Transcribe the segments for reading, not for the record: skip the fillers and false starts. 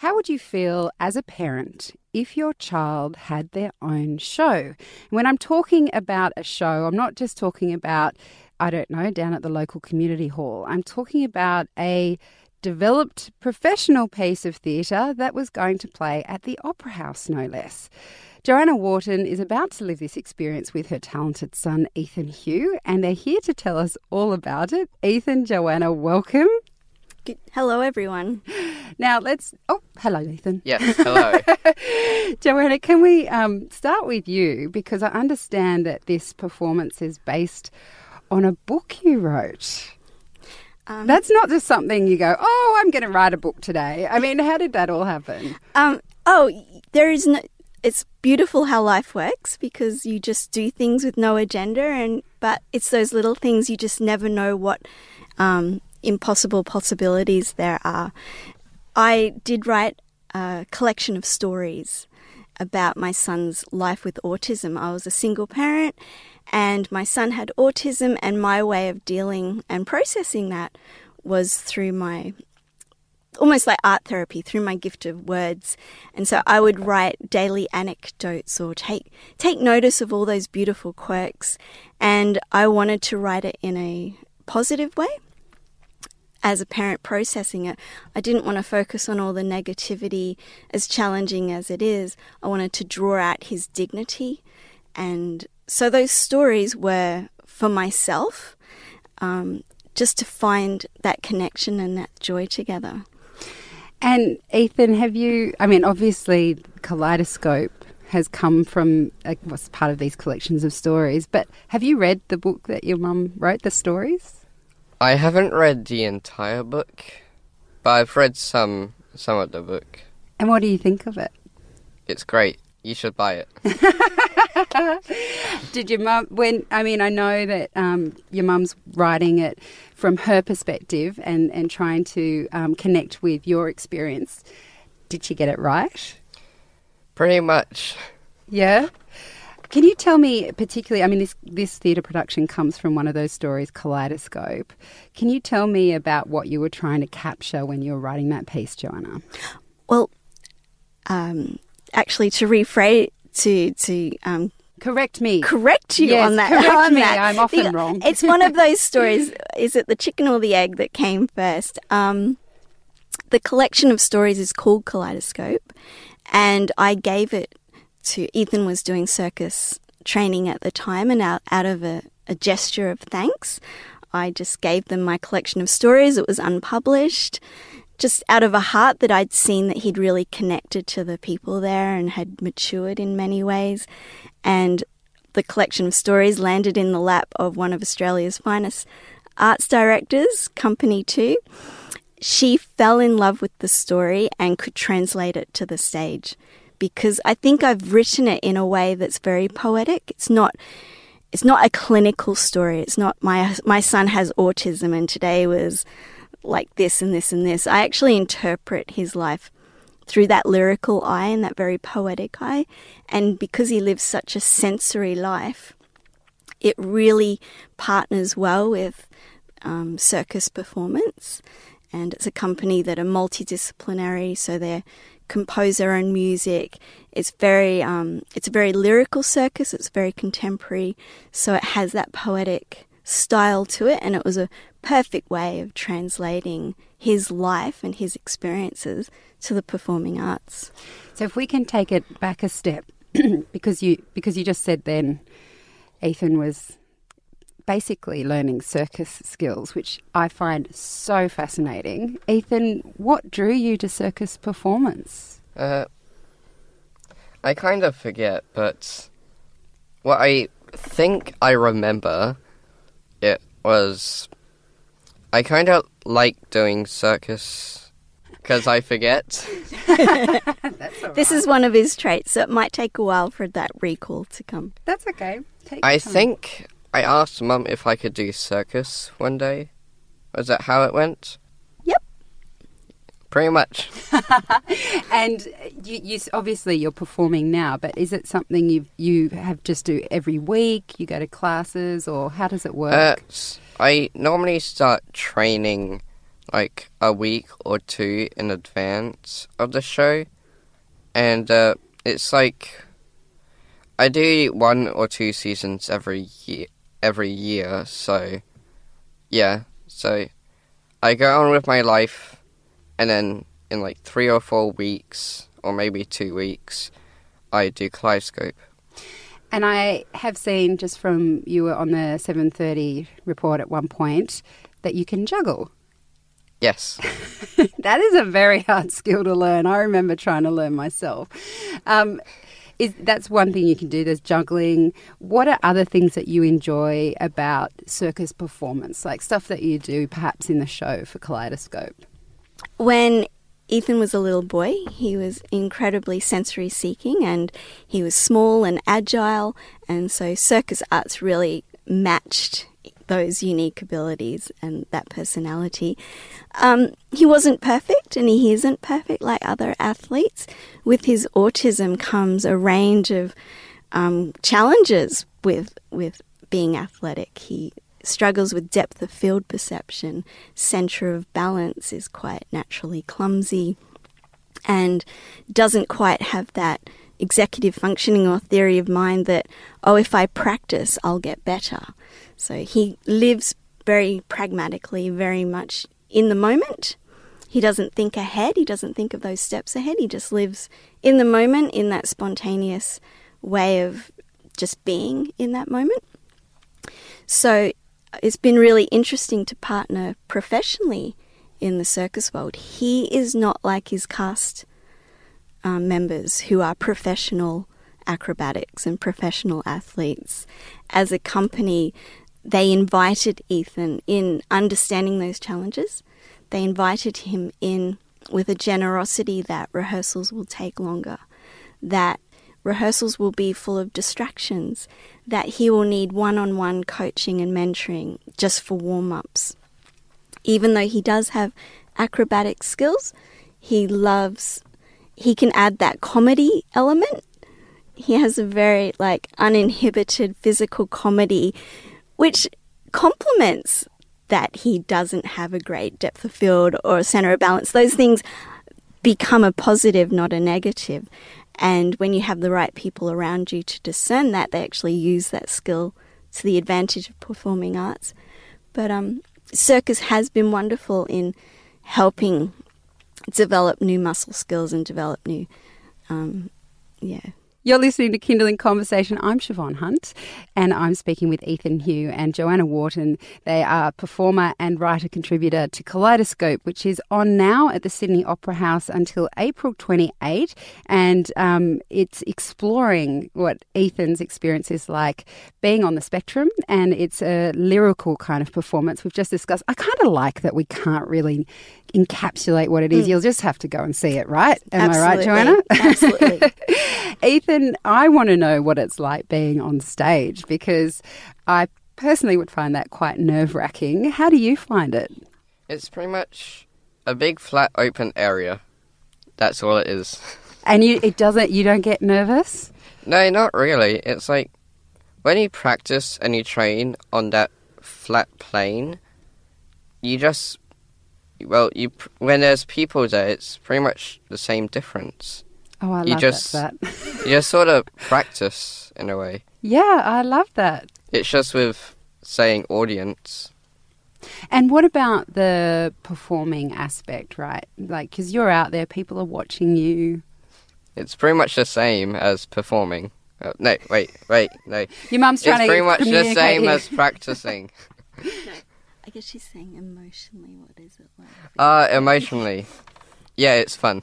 How would you feel as a parent if your child had their own show? When I'm talking about a show, I'm not just talking about, I don't know, down at the local community hall. I'm talking about a developed professional piece of theatre that was going to play at the Opera House, no less. Joanna Wharton is about to live this experience with her talented son, Ethan Hugh, and they're here to tell us all about it. Ethan, Joanna, welcome. Hello, everyone. Now let's... Oh, hello, Ethan. Yes, hello. Joanna, can we start with you? Because I understand that this performance is based on a book you wrote. That's not just something you go, oh, I'm going to write a book today. I mean, how did that all happen? It's beautiful how life works, because you just do things with no agenda, but it's those little things you just never know what... impossible possibilities there are. I did write a collection of stories about my son's life with autism. I was a single parent and my son had autism, and my way of dealing and processing that was through my, almost like art therapy, through my gift of words. And so I would write daily anecdotes or take notice of all those beautiful quirks, and I wanted to write it in a positive way. As a parent processing it, I didn't want to focus on all the negativity, as challenging as it is. I wanted to draw out his dignity. And so those stories were for myself, just to find that connection and that joy together. And Ethan, obviously Kaleidoscope has come from what's part of these collections of stories, but have you read the book that your mum wrote, the stories? I haven't read the entire book, but I've read some of the book. And what do you think of it? It's great. You should buy it. Did your mum... I know that your mum's writing it from her perspective and trying to connect with your experience. Did she get it right? Pretty much. Yeah? Can you tell me particularly, this theatre production comes from one of those stories, Kaleidoscope. Can you tell me about what you were trying to capture when you were writing that piece, Joanna? Well, actually, to rephrase, to correct you on that. Correct me, that. I'm often wrong. It's one of those stories, is it the chicken or the egg that came first? The collection of stories is called Kaleidoscope, and I gave it to Ethan. Was doing circus training at the time, and out of a gesture of thanks, I just gave them my collection of stories. It was unpublished, just out of a heart that I'd seen that he'd really connected to the people there and had matured in many ways. And the collection of stories landed in the lap of one of Australia's finest arts directors, Company 2. She fell in love with the story and could translate it to the stage, because I think I've written it in a way that's very poetic. It's not a clinical story. It's not my son has autism and today was like this and this and this. I actually interpret his life through that lyrical eye and that very poetic eye. And because he lives such a sensory life, it really partners well with circus performance. And it's a company that are multidisciplinary, so they compose their own music. It's a very lyrical circus. It's very contemporary, so it has that poetic style to it. And it was a perfect way of translating his life and his experiences to the performing arts. So, if we can take it back a step, because you just said then, Ethan was basically learning circus skills, which I find so fascinating. Ethan, what drew you to circus performance? I kind of forget, but what I think I remember, it was I kind of like doing circus because I forget. That's all right. This is one of his traits, so it might take a while for that recall to come. That's okay. I think I asked Mum if I could do circus one day. Was that how it went? Yep. Pretty much. And you obviously you're performing now, but is it something you have just do every week? You go to classes, or how does it work? I normally start training like a week or two in advance of the show, and it's like I do one or two seasons every year, so yeah. So I go on with my life, and then in like 3 or 4 weeks, or maybe 2 weeks, I do Kaleidoscope. And I have seen, just from you were on the 7:30 report at one point, that you can juggle. Yes. That is a very hard skill to learn. I remember trying to learn myself. That's one thing you can do, there's juggling. What are other things that you enjoy about circus performance, like stuff that you do perhaps in the show for Kaleidoscope? When Ethan was a little boy, he was incredibly sensory-seeking, and he was small and agile, and so circus arts really matched those unique abilities and that personality. He wasn't perfect, and he isn't perfect like other athletes. With his autism comes a range of challenges with being athletic. He struggles with depth of field perception, centre of balance, is quite naturally clumsy, and doesn't quite have that executive functioning or theory of mind that, oh, if I practice, I'll get better. So he lives very pragmatically, very much in the moment. He doesn't think ahead. He doesn't think of those steps ahead. He just lives in the moment, in that spontaneous way of just being in that moment. So it's been really interesting to partner professionally in the circus world. He is not like his cast members who are professional acrobatics and professional athletes. As a company, they invited Ethan in, understanding those challenges. They invited him in with a generosity that rehearsals will take longer, that rehearsals will be full of distractions, that he will need one-on-one coaching and mentoring just for warm-ups. Even though he does have acrobatic skills, he can add that comedy element. He has a very uninhibited physical comedy, which complements that he doesn't have a great depth of field or a centre of balance. Those things become a positive, not a negative. And when you have the right people around you to discern that, they actually use that skill to the advantage of performing arts. But circus has been wonderful in helping develop new muscle skills and develop new, You're listening to Kindling Conversation. I'm Siobhan Hunt, and I'm speaking with Ethan Hugh and Joanna Wharton. They are performer and writer-contributor to Kaleidoscope, which is on now at the Sydney Opera House until April 28, and it's exploring what Ethan's experience is like being on the spectrum, and it's a lyrical kind of performance we've just discussed. I kind of like that we can't really encapsulate what it is. You'll just have to go and see it, right? Am I right, Joanna? Absolutely. Ethan, I want to know what it's like being on stage, because I personally would find that quite nerve-wracking. How do you find it? It's pretty much a big flat open area. That's all it is. And you don't get nervous? No, not really. It's like when you practice and you train on that flat plane, when there's people there, it's pretty much the same difference. Oh, I love that. You just sort of practice in a way. Yeah, I love that. It's just with saying audience. And what about the performing aspect, right? Because you're out there, people are watching you. It's pretty much the same as performing. No. Your mum's trying to communicate. It's pretty much the same as practicing. No, I guess she's saying emotionally, what is it like? Emotionally. Yeah, it's fun.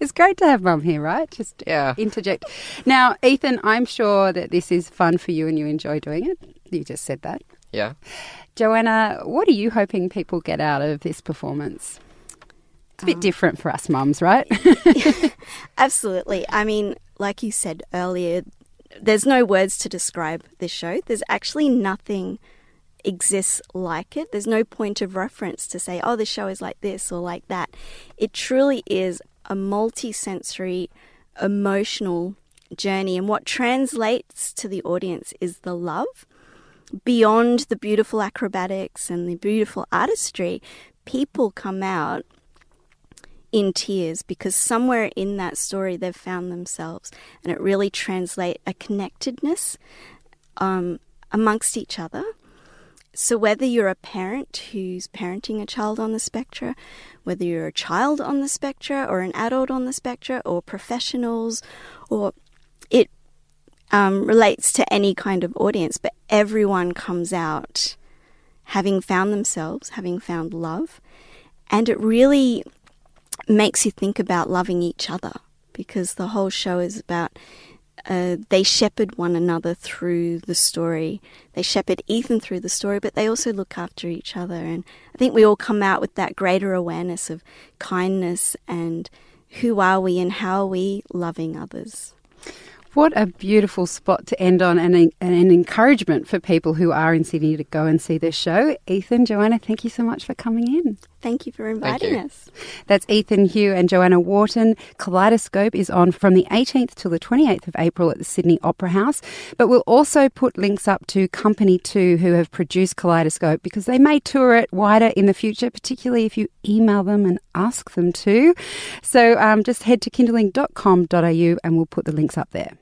It's great to have Mum here, right? Just interject. Now, Ethan, I'm sure that this is fun for you and you enjoy doing it. You just said that. Yeah. Joanna, what are you hoping people get out of this performance? It's a bit different for us mums, right? Absolutely. I mean, like you said earlier, there's no words to describe this show. There's actually nothing exists like it. There's no point of reference to say, oh, this show is like this or like that. It truly is a multi-sensory, emotional journey. And what translates to the audience is the love. Beyond the beautiful acrobatics and the beautiful artistry, people come out in tears because somewhere in that story they've found themselves, and it really translates a connectedness amongst each other. So whether you're a parent who's parenting a child on the spectra, whether you're a child on the spectra or an adult on the spectra or professionals, or it relates to any kind of audience, but everyone comes out having found themselves, having found love. And it really makes you think about loving each other, because the whole show is about they shepherd one another through the story. They shepherd Ethan through the story, but they also look after each other. And I think we all come out with that greater awareness of kindness and who are we and how are we loving others. What a beautiful spot to end on, and an encouragement for people who are in Sydney to go and see this show. Ethan, Joanna, thank you so much for coming in. Thank you for inviting us. That's Ethan Hugh and Joanna Wharton. Kaleidoscope is on from the 18th till the 28th of April at the Sydney Opera House. But we'll also put links up to Company 2, who have produced Kaleidoscope, because they may tour it wider in the future, particularly if you email them and ask them to. So just head to kinderling.com.au and we'll put the links up there.